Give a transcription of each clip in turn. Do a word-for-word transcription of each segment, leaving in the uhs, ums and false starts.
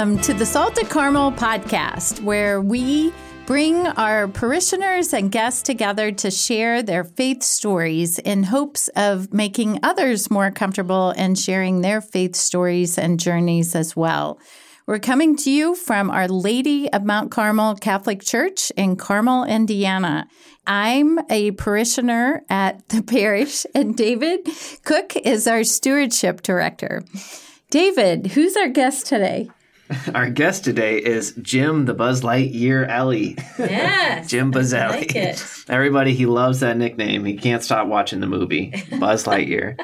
Welcome to the Salt of Carmel podcast, where we bring our parishioners and guests together to share their faith stories in hopes of making others more comfortable and sharing their faith stories and journeys as well. We're coming to you from Our Lady of Mount Carmel Catholic Church in Carmel, Indiana. I'm a parishioner at the parish, and David Cook is our stewardship director. David, who's our guest today? Our guest today is Jim the Buzz Lightyear Alley. Yes. Jim Bozzelli. I like it. Everybody, he loves that nickname. He can't stop watching the movie, Buzz Lightyear.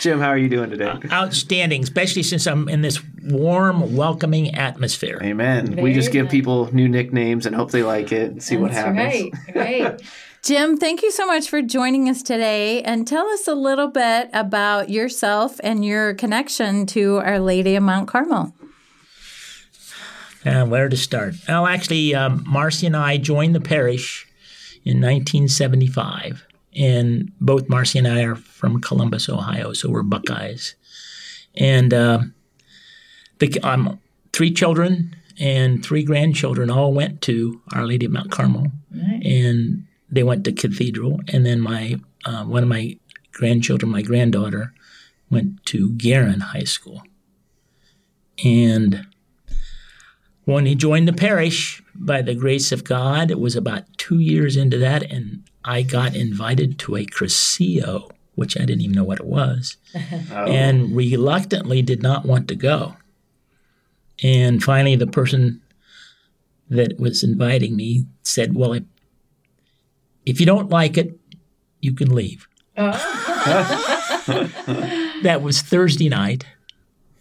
Jim, how are you doing today? Uh, outstanding, especially since I'm in this warm, welcoming atmosphere. Amen. Very we just give nice. people new nicknames and hope they like it and see That's what happens. Right, right. Jim, thank you so much for joining us today. And tell us a little bit about yourself and your connection to Our Lady of Mount Carmel. Uh, where to start? Well, actually, um, Marcy and I joined the parish in nineteen seventy-five. And both Marcy and I are from Columbus, Ohio, so we're Buckeyes. And uh, the, um, three children and three grandchildren all went to Our Lady of Mount Carmel. Right. And they went to Cathedral. And then my uh, one of my grandchildren, my granddaughter, went to Guerin High School. And when he joined the parish, by the grace of God, it was about two years into that, and I got invited to a Crescio, which I didn't even know what it was, oh. and reluctantly did not want to go. And finally, the person that was inviting me said, well, if, if you don't like it, you can leave. Oh. That was Thursday night.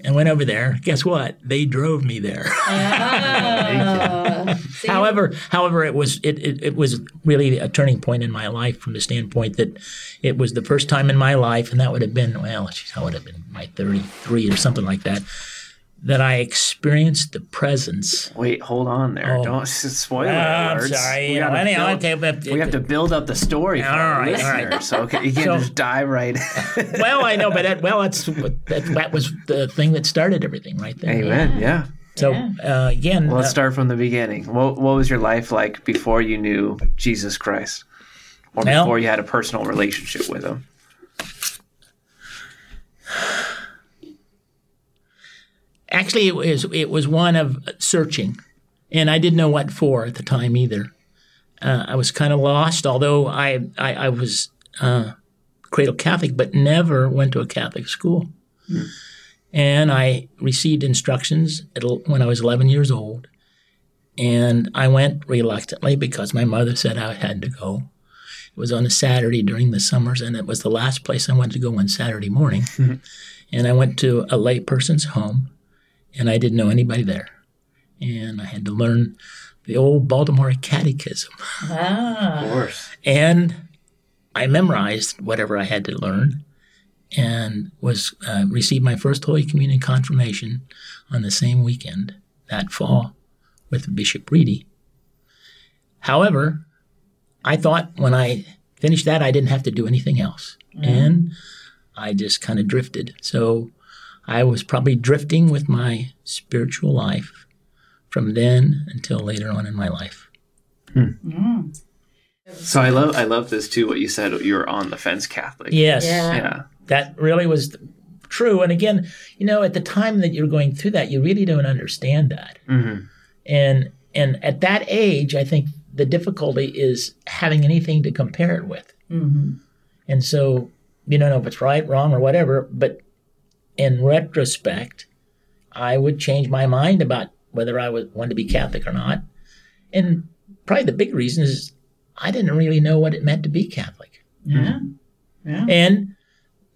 And went over there. Guess what? They drove me there. Oh. however, however, it was it, it, it was really a turning point in my life from the standpoint that it was the first time in my life, and that would have been well, geez, I would have been my thirty-three or something like that, that I experienced the presence. Wait, hold on there. Oh. Don't spoil it. Oh, I'm sorry. We, yeah, anyhow, build, okay, but, we it, have to build up the story for all our right, listeners. All right. Okay, you can't so, just dive right in. Well, I know, but that, well, that's, that, that was the thing that started everything right there. Amen, yeah. yeah. So, yeah. Uh, again. Well, let's uh, start from the beginning. What, what was your life like before you knew Jesus Christ or well, before you had a personal relationship with him? Actually, it was it was one of searching, and I didn't know what for at the time either. Uh, I was kind of lost, although I I, I was uh, cradle Catholic, but never went to a Catholic school. Mm. And I received instructions at, when I was eleven years old, and I went reluctantly because my mother said I had to go. It was on a Saturday during the summers, and it was the last place I wanted to go on Saturday morning. Mm-hmm. And I went to a lay person's home. And I didn't know anybody there. And I had to learn the old Baltimore Catechism. Ah. Of course. And I memorized whatever I had to learn and was uh, received my first Holy Communion confirmation on the same weekend that fall with Bishop Reedy. However, I thought when I finished that, I didn't have to do anything else. Mm. And I just kind of drifted. So I was probably drifting with my spiritual life from then until later on in my life. Hmm. Mm. So I love I love this, too, what you said. You were on the fence Catholic. Yes. Yeah. yeah. That really was true. And again, you know, at the time that you're going through that, you really don't understand that. Mm-hmm. And and at that age, I think the difficulty is having anything to compare it with. Mm-hmm. And so you don't know if it's right, wrong, or whatever, but in retrospect, I would change my mind about whether I would want to be Catholic or not. And probably the big reason is I didn't really know what it meant to be Catholic. Yeah. yeah. And,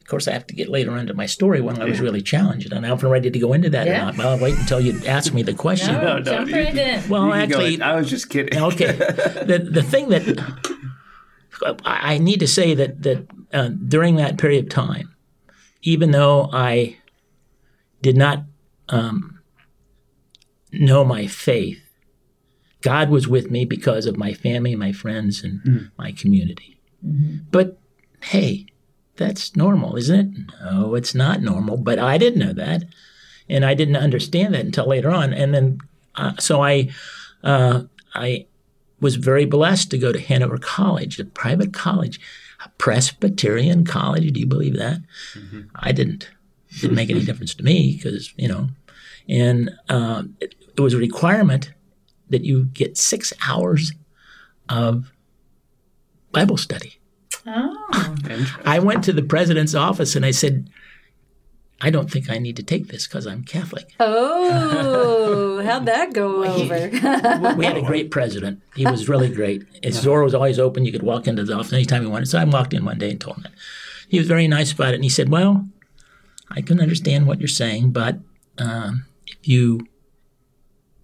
of course, I have to get later into my story when I was really challenged. And I'm often ready to go into that yeah. or not. But I'll wait until you ask me the question. No, no, jump no, right in. Well, actually. I was just kidding. Okay. The, the thing that I need to say that, that uh, during that period of time, even though I did not um, know my faith, God was with me because of my family, my friends, and mm. my community. Mm-hmm. But, hey, that's normal, isn't it? No, it's not normal, but I didn't know that. And I didn't understand that until later on. And then, uh, so I, uh, I was very blessed to go to Hanover College, a private college, a Presbyterian college. Do you believe that? Mm-hmm. I didn't. It didn't make any difference to me because, you know, and uh, it, it was a requirement that you get six hours of Bible study. Oh, interesting. I went to the president's office and I said, I don't think I need to take this because I'm Catholic. Oh, how'd that go over? We had a great president. He was really great. His door was always open. You could walk into the office anytime you wanted. So I walked in one day and told him that. He was very nice about it. And he said, well, I can understand what you're saying, but um, if you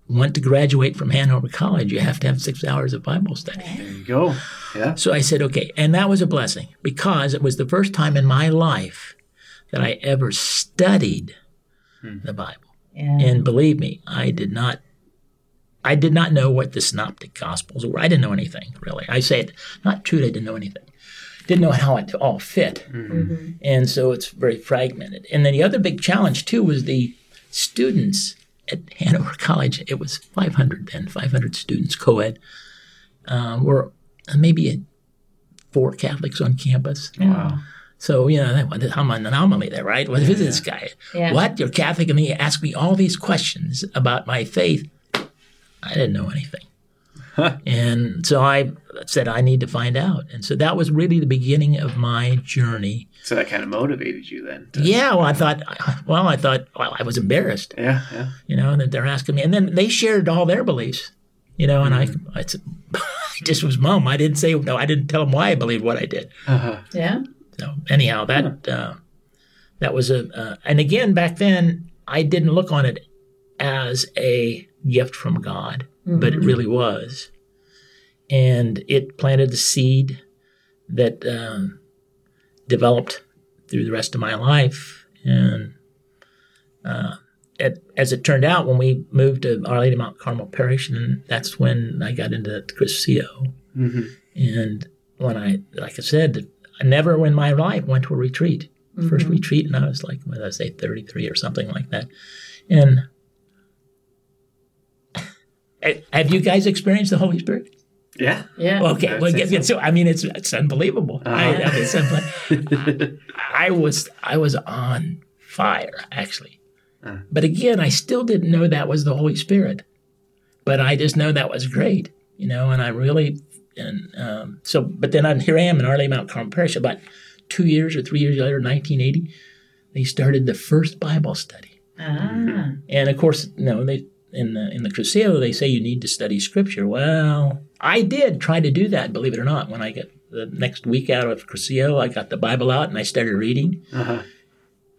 want to graduate from Hanover College, you have to have six hours of Bible study. There you go. Yeah. So I said, okay. And that was a blessing because it was the first time in my life that I ever studied hmm. the Bible. Yeah. And believe me, I did not I did not know what the Synoptic Gospels were. I didn't know anything, really. I say it not true that I didn't know anything. Didn't know how it all fit. Mm-hmm. Mm-hmm. And so it's very fragmented. And then the other big challenge, too, was the students at Hanover College. It was five hundred then, five hundred students, co-ed, um, were maybe four Catholics on campus. Wow. So, you know, I'm an anomaly there, right? What is this guy? Yeah. What? You're Catholic and he asked me all these questions about my faith. I didn't know anything. Huh. And so I said, I need to find out. And so that was really the beginning of my journey. So that kind of motivated you then? To- yeah. Well, I thought, well, I thought, well, I was embarrassed. Yeah. yeah. You know, that they're asking me. And then they shared all their beliefs, you know, and mm-hmm. I, I, said, I just was mum. I didn't say, no, I didn't tell them why I believed what I did. Uh-huh. Yeah. So anyhow, that uh, that was a uh, – and again, back then, I didn't look on it as a gift from God, mm-hmm. but it really was. And it planted the seed that um, developed through the rest of my life. And uh, it, as it turned out, when we moved to Our Lady of Mount Carmel Parish, and that's when I got into Crescio. Mm-hmm. And when I – like I said – I never in my life went to a retreat. Mm-hmm. First retreat, and I was like, what did I say, thirty-three or something like that. And have you guys experienced the Holy Spirit? Yeah. Yeah. Okay. Well, get, get, so I mean, it's it's unbelievable. Uh-huh. I, I, mean, it's unbelievable. I, I was I was on fire actually, uh-huh. but again, I still didn't know that was the Holy Spirit, but I just know that was great, you know, and I really. And um, so, but then I'm, here I am in Our Lady of Mount Carmel Parish. About two years or three years later, nineteen eighty, they started the first Bible study. Ah. Mm-hmm. And of course, you know, they, in the in the Crescio, they say you need to study Scripture. Well, I did try to do that, believe it or not. When I got the next week out of Crescio, I got the Bible out and I started reading. Uh-huh.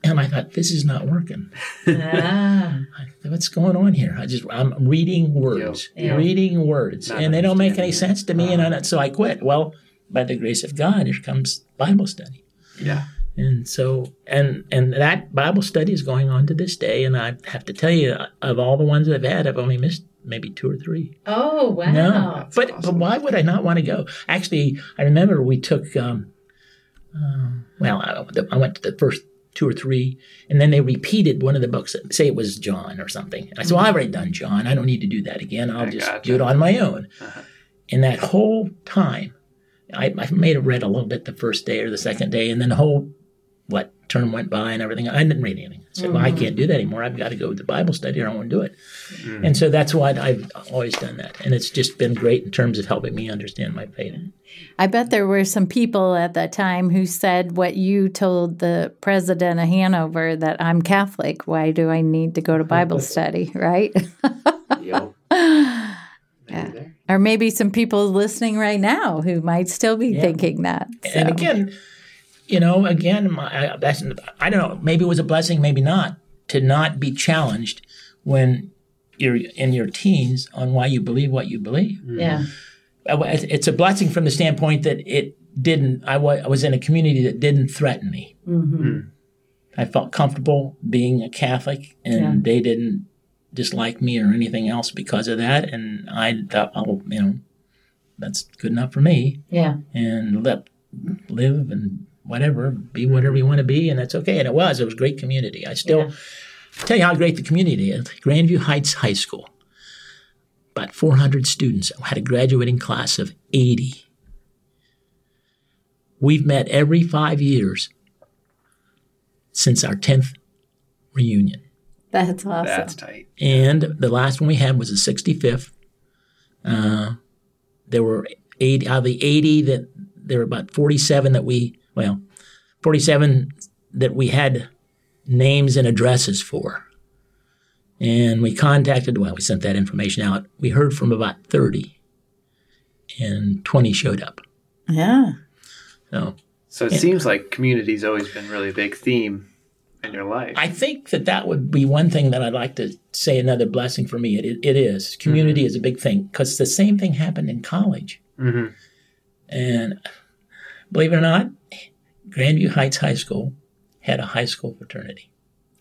And I thought, this is not working. Ah. What's going on here? I just, I'm reading words, yeah. reading words, not and they don't make any sense to me, uh, and I don't, so I quit. Well, by the grace of God, here comes Bible study. Yeah. And so, and and that Bible study is going on to this day, and I have to tell you, of all the ones I've had, I've only missed maybe two or three. Oh, wow. No. But, awesome. But why would I not want to go? Actually, I remember we took, um, uh, well, I, I went to the first two or three, and then they repeated one of the books, say it was John or something. And I said, well, I've already done John. I don't need to do that again. I'll I just do it on my own. Uh-huh. And that whole time, I, I may have read a little bit the first day or the second day, and then the whole, what, term went by and everything. I didn't read anything. I said, mm-hmm. well, I can't do that anymore. I've got to go to the Bible study or I won't do it. Mm-hmm. And so that's why I've always done that. And it's just been great in terms of helping me understand my faith. I bet there were some people at that time who said what you told the president of Hanover, that I'm Catholic. Why do I need to go to Bible study, right? Yep. Yeah. Or maybe some people listening right now who might still be yeah. thinking that. So. And again... You know, again, my, I don't know, maybe it was a blessing, maybe not, to not be challenged when you're in your teens on why you believe what you believe. Yeah. It's a blessing from the standpoint that it didn't, I was in a community that didn't threaten me. Mm-hmm. I felt comfortable being a Catholic, and yeah. they didn't dislike me or anything else because of that. And I thought, oh, you know, that's good enough for me. Yeah. And let live and... whatever, be whatever you want to be, and that's okay. And it was, it was a great community. I still, yeah. Tell you how great the community is. Grandview Heights High School. About four hundred students, had a graduating class of eighty. We've met every five years since our tenth reunion. That's awesome. That's tight. And the last one we had was the sixty-fifth. Uh, there were eight out of the eighty that there were about forty-seven that we well, forty-seven that we had names and addresses for. And we contacted, well, we sent that information out. We heard from about thirty, and twenty showed up. Yeah. So, so it and, seems like community's always been really a big theme in your life. I think that that would be one thing that I'd like to say another blessing for me. It, it is. Community mm-hmm. is a big thing, because the same thing happened in college. Mm-hmm. And believe it or not, Grandview Heights High School had a high school fraternity.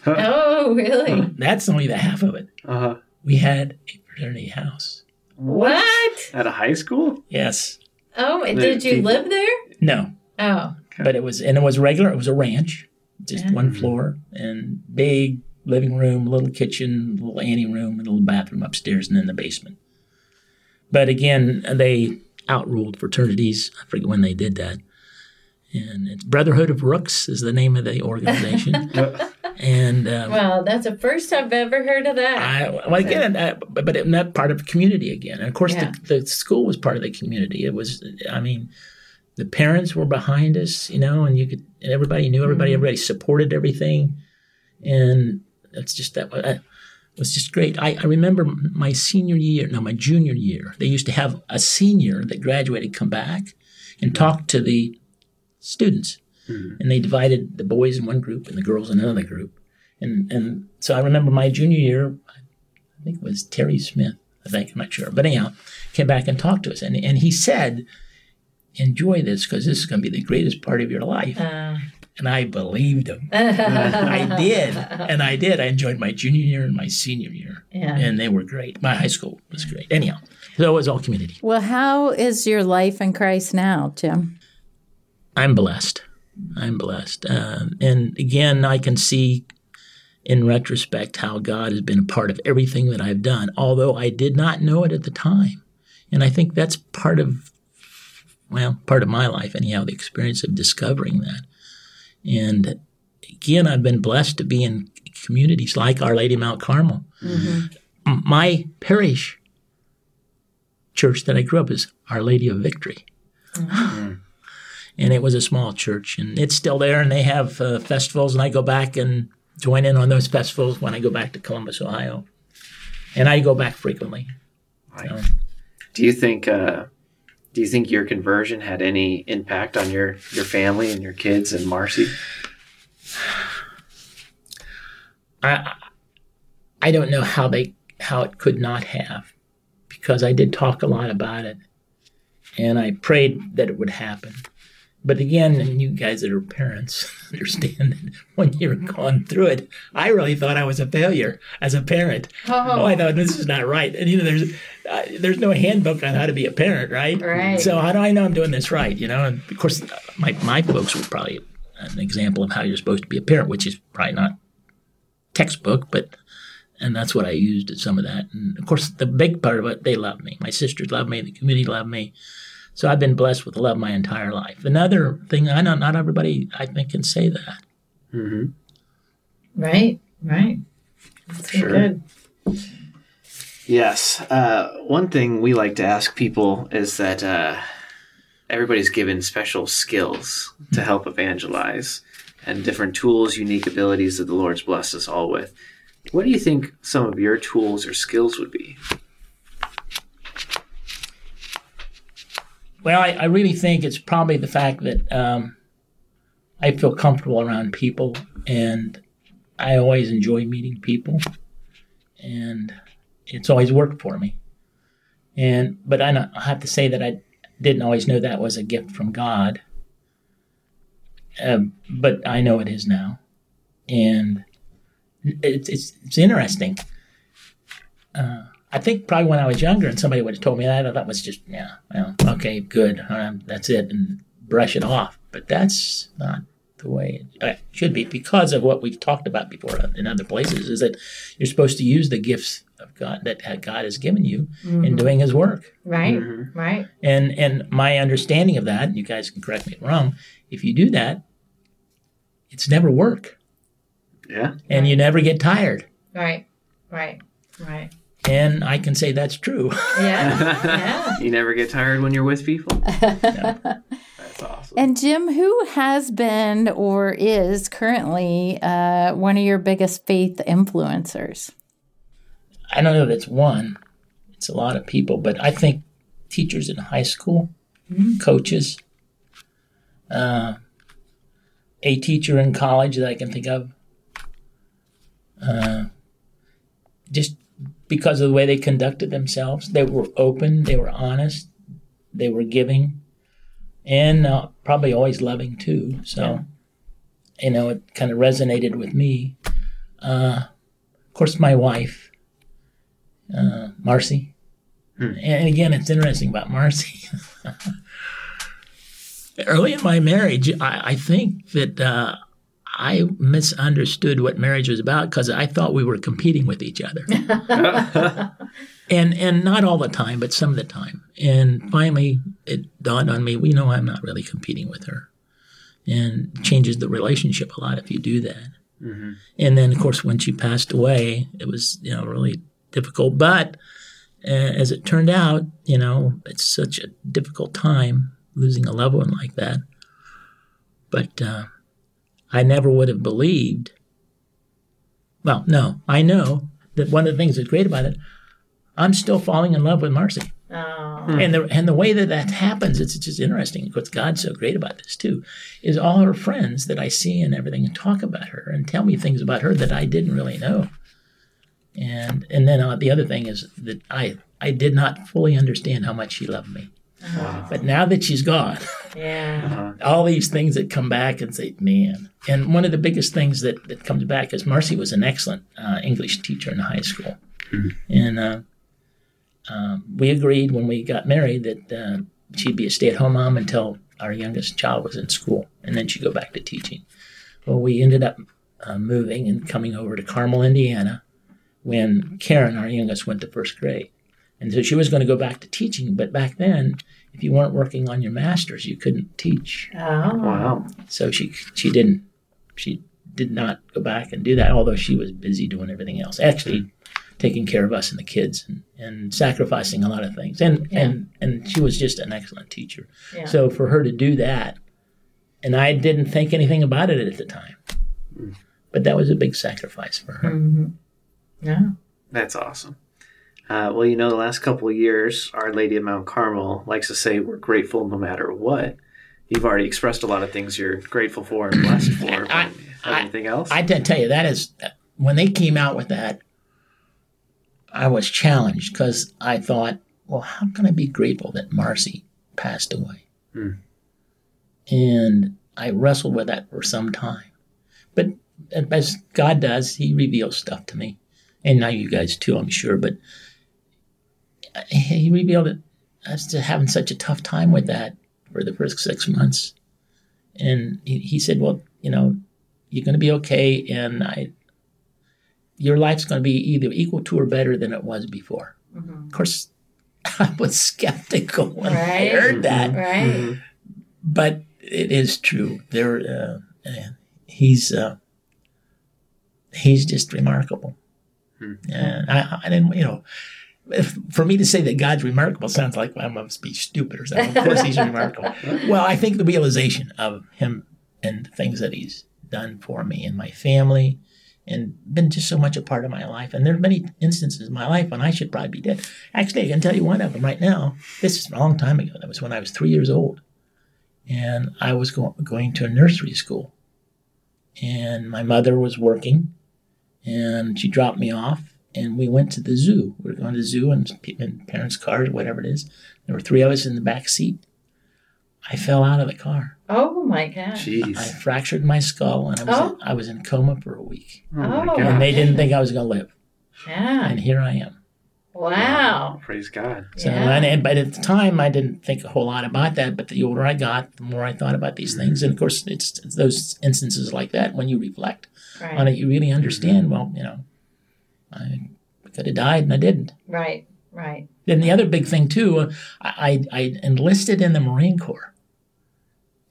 Huh. Oh, really? That's only the half of it. Uh-huh. We had a fraternity house. What? At a high school? Yes. Oh, and did you live there? No. Oh. Okay. But it was, and it was regular. It was a ranch, just yeah. one floor, and big living room, little kitchen, little ante room, and a little bathroom upstairs, and then the basement. But again, they outruled fraternities. I forget when they did that. And it's Brotherhood of Rooks is the name of the organization. And um, Well, that's the first I've ever heard of that. I, well, again, I, but it, not part of the community again. And, of course, yeah. the, the school was part of the community. It was, I mean, the parents were behind us, you know, and you could, and everybody knew everybody. Mm-hmm. Everybody supported everything. And it's just that I, it was just great. I, I remember my senior year, no, my junior year, they used to have a senior that graduated come back and talk to the students. Mm-hmm. And they divided the boys in one group and the girls in another group. And and so I remember my junior year, I think it was Terry Smith, I think, I'm not sure. But anyhow, came back and talked to us. And, and he said, enjoy this, because this is going to be the greatest part of your life. Uh, and I believed him. I did. And I did. I enjoyed my junior year and my senior year. Yeah. And they were great. My high school was great. Anyhow, so it was all community. Well, how is your life in Christ now, Jim? I'm blessed. I'm blessed. Um, and again, I can see in retrospect how God has been a part of everything that I've done, although I did not know it at the time. And I think that's part of, well, part of my life, anyhow, the experience of discovering that. And again, I've been blessed to be in communities like Our Lady of Mount Carmel. Mm-hmm. My parish church that I grew up is Our Lady of Victory. Mm-hmm. And it was a small church, and it's still there, and they have uh, festivals, and I go back and join in on those festivals when I go back to Columbus, Ohio. And I go back frequently. Right. So. Do you think uh, do you think your conversion had any impact on your, your family and your kids and Marcy? I I don't know how they how it could not have, because I did talk a lot about it, and I prayed that it would happen. But again, and you guys that are parents understand that when you're going through it, I really thought I was a failure as a parent. Oh, oh I thought this is not right. And, you know, there's uh, there's no handbook on how to be a parent, right? Right. So how do I know I'm doing this right, you know? And, of course, my, my folks were probably an example of how you're supposed to be a parent, which is probably not textbook, but and that's what I used at some of that. And, of course, the big part of it, they loved me. My sisters loved me. The community loved me. So I've been blessed with love my entire life. Another thing, I know not everybody, I think, can say that. Mm-hmm. Right, right. That's sure. Good. Yes. Uh, one thing we like to ask people is that uh, everybody's given special skills to help evangelize and different tools, unique abilities that the Lord's blessed us all with. What do you think some of your tools or skills would be? Well, I, I really think it's probably the fact that um, I feel comfortable around people, and I always enjoy meeting people, and it's always worked for me. And but I, not, I have to say that I didn't always know that was a gift from God, uh, but I know it is now, and it's it's, it's interesting. Uh, I think probably when I was younger and somebody would have told me that, I thought it was just, yeah, well, okay, good, um, that's it, and brush it off. But that's not the way it should be, because of what we've talked about before in other places, is that you're supposed to use the gifts of God that God has given you mm-hmm. in doing his work. Right, mm-hmm. right. And and my understanding of that, and you guys can correct me if I'm wrong, if you do that, it's never work. Yeah. And right. you never get tired. Right, right, right. And I can say that's true. Yeah. yeah. You never get tired when you're with people. No. That's awesome. And Jim, who has been or is currently uh, one of your biggest faith influencers? I don't know that it's one. It's a lot of people. But I think teachers in high school, mm-hmm. coaches, uh, a teacher in college that I can think of, uh, just because of the way they conducted themselves. They were open, they were honest, they were giving, and uh, probably always loving too. So, yeah. you know, it kind of resonated with me. Uh, of course, my wife, uh, Marcy. Hmm. And again, it's interesting about Marcy. Early in my marriage, I, I think that uh, I misunderstood what marriage was about, because I thought we were competing with each other. and and not all the time, but some of the time. And finally, it dawned on me, well, you know, I'm not really competing with her. And it changes the relationship a lot if you do that. Mm-hmm. And then, of course, when she passed away, it was, you know, really difficult. But uh, as it turned out, you know, it's such a difficult time losing a loved one like that. But uh, I never would have believed, well, no, I know that one of the things that's great about it, I'm still falling in love with Marcy. Oh. And the and the way that that happens, it's just interesting. Of course, God's so great about this too, is all her friends that I see and everything and talk about her and tell me things about her that I didn't really know. And and then uh, the other thing is that I, I did not fully understand how much she loved me. Wow. But now that she's gone, yeah. uh-huh. all these things that come back and say, man. And one of the biggest things that, that comes back is Marcy was an excellent uh, English teacher in high school. Mm-hmm. And uh, uh, we agreed when we got married that uh, she'd be a stay-at-home mom until our youngest child was in school, and then she'd go back to teaching. Well, we ended up uh, moving and coming over to Carmel, Indiana, when Karen, our youngest, went to first grade. And so she was going to go back to teaching, but back then, if you weren't working on your master's, you couldn't teach. Oh, wow! So she she didn't she did not go back and do that, although she was busy doing everything else. Actually, taking care of us and the kids, and, and sacrificing a lot of things. And yeah. and and she was just an excellent teacher. Yeah. So for her to do that, and I didn't think anything about it at the time, but that was a big sacrifice for her. Mm-hmm. Yeah, that's awesome. Uh, well, you know, the last couple of years, Our Lady of Mount Carmel likes to say we're grateful no matter what. You've already expressed a lot of things you're grateful for and blessed for. I, I, anything else? I, I did tell you, that is, when they came out with that, I was challenged, because I thought, well, how can I be grateful that Marcy passed away? Hmm. And I wrestled with that for some time. But as God does, he reveals stuff to me. And now you guys too, I'm sure, but he revealed it as to having such a tough time with that for the first six months. And he, he said, well, you know, you're going to be okay. And I, your life's going to be either equal to or better than it was before. Mm-hmm. Of course, I was skeptical when right. I heard that. Right. But it is true. There, uh, he's, uh, he's just remarkable. Mm-hmm. And I, I didn't, you know, If, for me to say that God's remarkable sounds like I must be stupid or something. Of course he's remarkable. Well, I think the realization of him and the things that he's done for me and my family, and been just so much a part of my life. And there are many instances in my life when I should probably be dead. Actually, I can tell you one of them right now. This is a long time ago. That was when I was three years old. And I was go- going to a nursery school. And my mother was working. And she dropped me off. And we went to the zoo. We were going to the zoo in, in parents' cars, whatever it is. There were three of us in the back seat. I fell out of the car. Oh, my gosh. Jeez. I, I fractured my skull, and I was, oh. in, I was in coma for a week. Oh, my God. And they didn't think I was going to live. Yeah. And here I am. Wow. Praise God. So, yeah. and, and but at the time, I didn't think a whole lot about that. But the older I got, the more I thought about these mm-hmm. things. And, of course, it's, it's those instances like that when you reflect right. on it, you really understand, mm-hmm. well, you know, I could have died and I didn't. Right, right. Then the other big thing, too, I, I, I enlisted in the Marine Corps.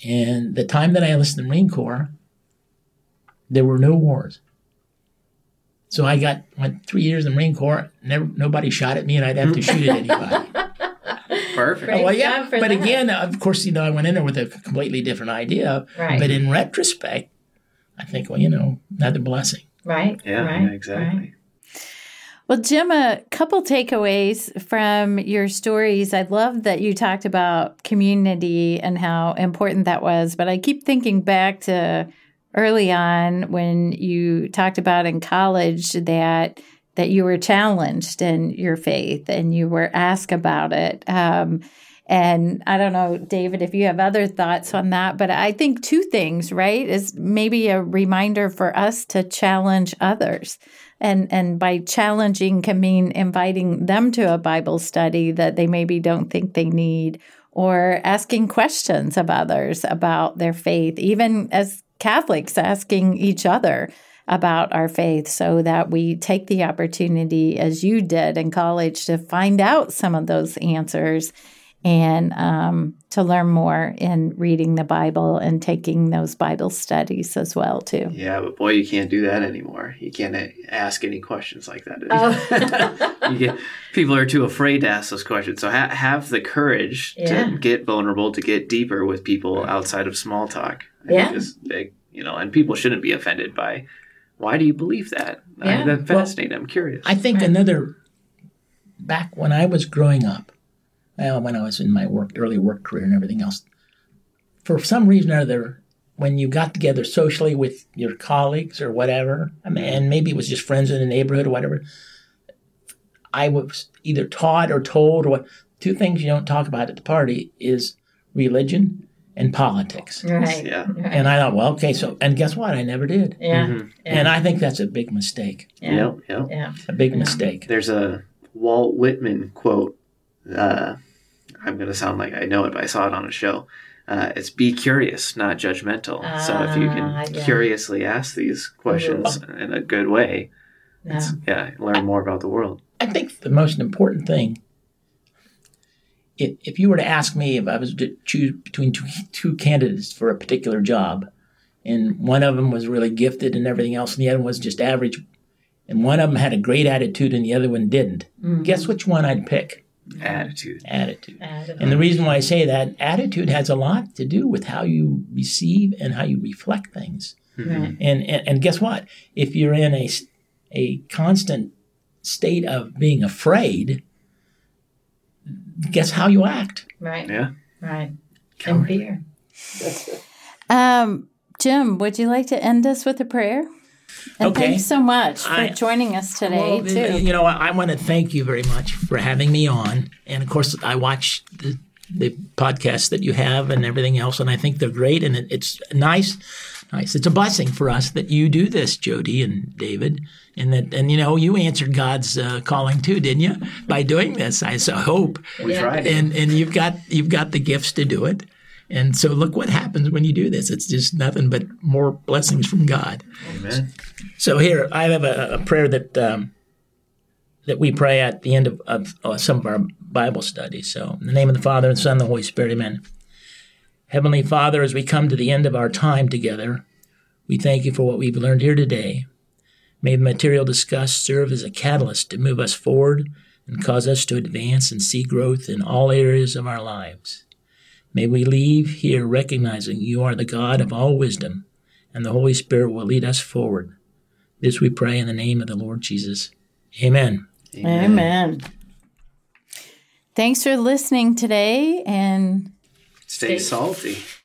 And the time that I enlisted in the Marine Corps, there were no wars. So I got went three years in the Marine Corps. Never, nobody shot at me, and I'd have to shoot at anybody. Perfect. Oh, well, yeah. But that. Again, of course, you know, I went in there with a completely different idea. Right. But in retrospect, I think, well, you know, another blessing. Right. Yeah. Right. yeah exactly. Right. Well, Jim, a couple takeaways from your stories. I love that you talked about community and how important that was. But I keep thinking back to early on when you talked about in college that that you were challenged in your faith and you were asked about it. Um, and I don't know, David, if you have other thoughts on that, but I think two things, right, is maybe a reminder for us to challenge others. And and by challenging can mean inviting them to a Bible study that they maybe don't think they need, or asking questions of others about their faith, even as Catholics asking each other about our faith, so that we take the opportunity, as you did in college, to find out some of those answers and um, to learn more in reading the Bible and taking those Bible studies as well, too. Yeah, but boy, you can't do that anymore. You can't ask any questions like that anymore. Oh. you get, people are too afraid to ask those questions. So ha- have the courage yeah. to get vulnerable, to get deeper with people outside of small talk. I yeah. think is big, you know, and people shouldn't be offended by, why do you believe that? Yeah. I, that's fascinating. Well, I'm curious. I think right. another, back when I was growing up, well, when I was in my work, early work career and everything else, for some reason or other, when you got together socially with your colleagues or whatever, I mean, and maybe it was just friends in the neighborhood or whatever, I was either taught or told, or what, two things you don't talk about at the party is religion and politics. Right. Yeah. Right. And I thought, well, okay, so, and guess what? I never did. Yeah. Mm-hmm. yeah. And I think that's a big mistake. Yeah. Yeah. yeah. A big yeah. mistake. There's a Walt Whitman quote. Uh, I'm going to sound like I know it, but I saw it on a show. Uh, it's be curious, not judgmental. Uh, so if you can yeah. curiously ask these questions oh. in a good way, yeah, it's, yeah learn more I, about the world. I think the most important thing, If, if you were to ask me if I was to choose between two, two candidates for a particular job, and one of them was really gifted and everything else, and the other one was just average, and one of them had a great attitude and the other one didn't, mm-hmm. guess which one I'd pick? Attitude. Attitude. Attitude. And the reason why I say that, attitude has a lot to do with how you receive and how you reflect things. Mm-hmm. Right. And, and and guess what? If you're in a, a constant state of being afraid, guess how you act. Right. Yeah. Right. And fear. Um, Jim, would you like to end us with a prayer? And okay. Thanks so much for I, joining us today, well, too. You know, I, I want to thank you very much for having me on. And, of course, I watch the, the podcasts that you have and everything else, and I think they're great. And it, it's nice. Nice. It's a blessing for us that you do this, Jody and David. And, that, and you know, you answered God's uh, calling, too, didn't you, by doing this, I so hope. We yeah. tried. And, and you've got you've got the gifts to do it. And so look what happens when you do this. It's just nothing but more blessings from God. Amen. So here, I have a, a prayer that um, that we pray at the end of, of uh, some of our Bible studies. So in the name of the Father, and Son, and the Holy Spirit, amen. Heavenly Father, as we come to the end of our time together, we thank you for what we've learned here today. May the material discussed serve as a catalyst to move us forward and cause us to advance and see growth in all areas of our lives. May we leave here recognizing you are the God of all wisdom, and the Holy Spirit will lead us forward. This we pray in the name of the Lord Jesus. Amen. Amen. Amen. Thanks for listening today, and stay, stay salty.